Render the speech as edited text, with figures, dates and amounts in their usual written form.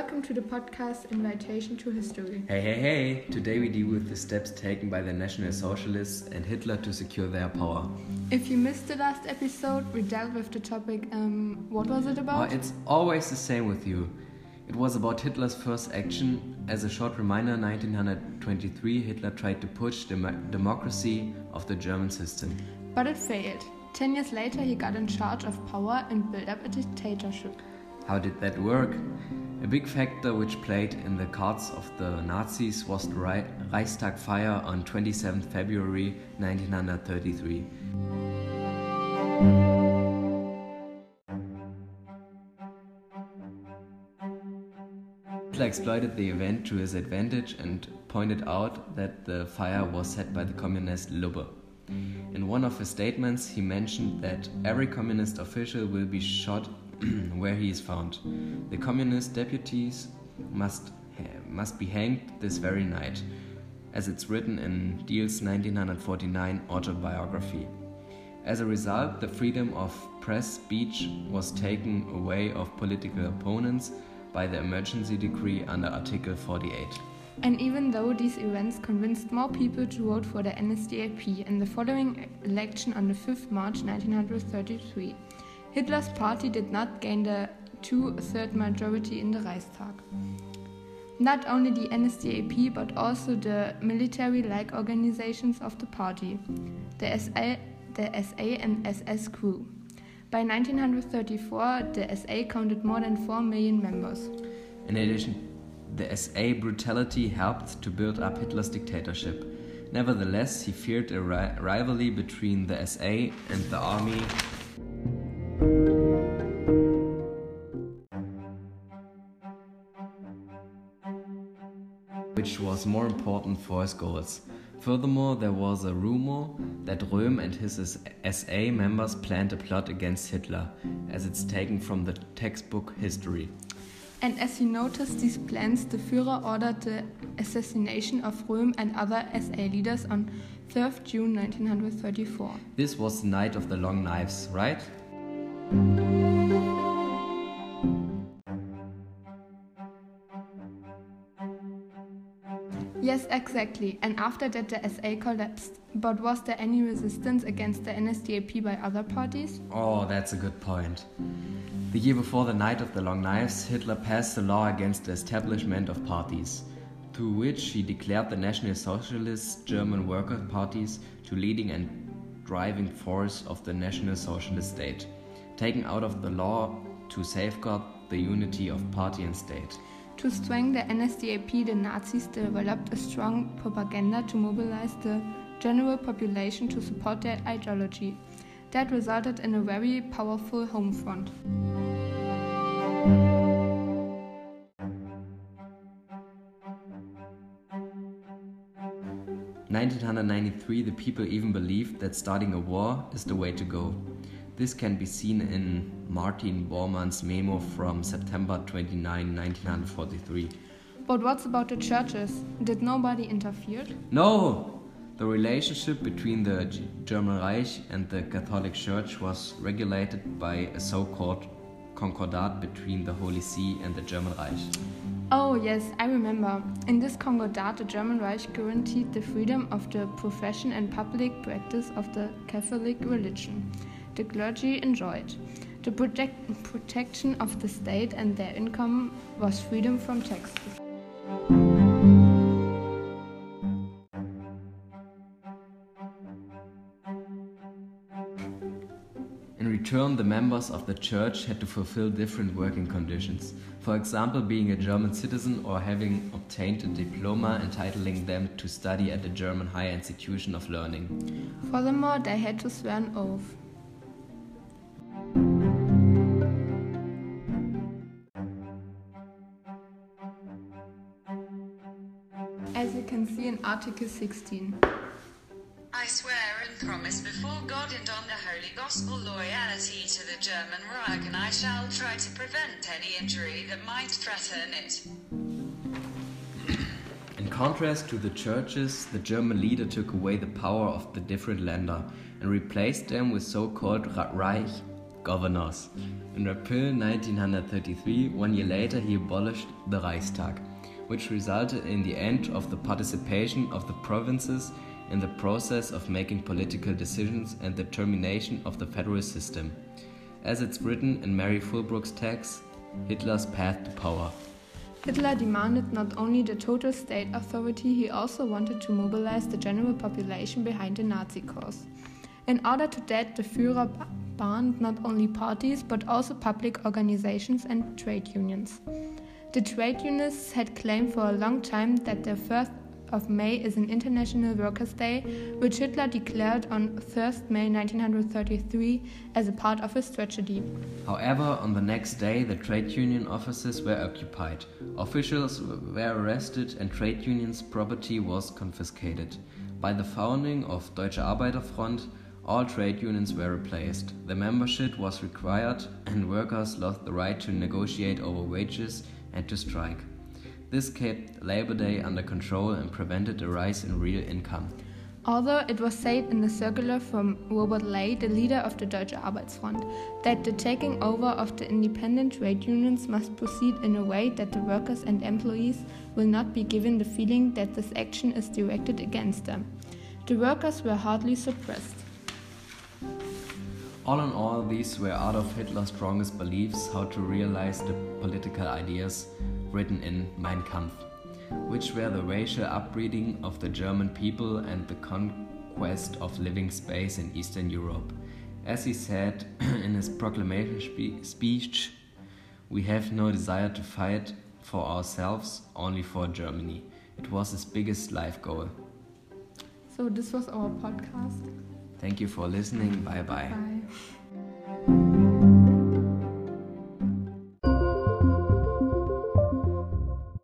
Welcome to the podcast Invitation to History. Hey, hey, hey! Today we deal with the steps taken by the National Socialists and Hitler to secure their power. If you missed the last episode, we dealt with the topic, what was it about? It's always the same with you. It was about Hitler's first action. As a short reminder, 1923, Hitler tried to push the democracy of the German system. But it failed. 10 years later, he got in charge of power and built up a dictatorship. How did that work? A big factor which played in the cards of the Nazis was the Reichstag fire on 27 February 1933. Hitler exploited the event to his advantage and pointed out that the fire was set by the communist Lubbe. In one of his statements, he mentioned that every communist official will be shot where he is found. The communist deputies must be hanged this very night, as it's written in Diels' 1949 autobiography. As a result, the freedom of press speech was taken away of political opponents by the emergency decree under Article 48. And even though these events convinced more people to vote for the NSDAP in the following election on the 5th March 1933, Hitler's party did not gain the two-third majority in the Reichstag. Not only the NSDAP but also the military-like organizations of the party, the SA and SS crew. By 1934, the SA counted more than 4 million members. In addition, the SA brutality helped to build up Hitler's dictatorship. Nevertheless, he feared a rivalry between the SA and the army. Which was more important for his goals. Furthermore, there was a rumor that Röhm and his SA members planned a plot against Hitler, as it's taken from the textbook History. And as you notice these plans, the Führer ordered the assassination of Röhm and other SA leaders on 3rd June 1934. This was the Night of the Long Knives, right? Yes, exactly. And after that, the SA collapsed. But was there any resistance against the NSDAP by other parties? Oh, that's a good point. The year before the Night of the Long Knives, Hitler passed a law against the establishment of parties, through which he declared the National Socialist German worker parties to leading and driving force of the National Socialist state, taken out of the law to safeguard the unity of party and state. To strengthen the NSDAP, the Nazis developed a strong propaganda to mobilize the general population to support their ideology. That resulted in a very powerful home front. In 1993, the people even believed that starting a war is the way to go. This can be seen in Martin Bormann's memo from September 29, 1943. But what's about the churches? Did nobody interfere? No! The relationship between the German Reich and the Catholic Church was regulated by a so-called Concordat between the Holy See and the German Reich. Oh yes, I remember. In this Concordat, the German Reich guaranteed the freedom of the profession and public practice of the Catholic religion. The clergy enjoyed the protection of the state, and their income was freedom from taxes. In return, the members of the church had to fulfill different working conditions. For example, being a German citizen or having obtained a diploma entitling them to study at a German higher institution of learning. Furthermore, they had to swear an oath. As you can see in Article 16. I swear and promise before God and on the Holy Gospel loyalty to the German Reich, and I shall try to prevent any injury that might threaten it. In contrast to the churches, the German leader took away the power of the different Länder and replaced them with so-called Reich governors. In April 1933, 1 year later, he abolished the Reichstag, which resulted in the end of the participation of the provinces in the process of making political decisions and the termination of the federal system, as it's written in Mary Fulbrook's text, Hitler's Path to Power. Hitler demanded not only the total state authority, he also wanted to mobilize the general population behind the Nazi cause. In order to that, the Führer banned not only parties but also public organizations and trade unions. The trade unionists had claimed for a long time that the 1st of May is an International Workers' Day, which Hitler declared on 1st May 1933 as a part of his strategy. However, on the next day the trade union offices were occupied, officials were arrested and trade unions' property was confiscated. By the founding of Deutsche Arbeitsfront, all trade unions were replaced, the membership was required and workers lost the right to negotiate over wages and to strike. This kept Labor Day under control and prevented a rise in real income. Although it was said in a circular from Robert Ley, the leader of the Deutsche Arbeitsfront, that the taking over of the independent trade unions must proceed in a way that the workers and employees will not be given the feeling that this action is directed against them. The workers were hardly suppressed. All in all, these were Adolf Hitler's strongest beliefs how to realize the political ideas written in Mein Kampf, which were the racial upbreeding of the German people and the conquest of living space in Eastern Europe. As he said in his proclamation speech, "We have no desire to fight for ourselves, only for Germany." It was his biggest life goal. So this was our podcast. Thank you for listening. Bye-bye. Bye.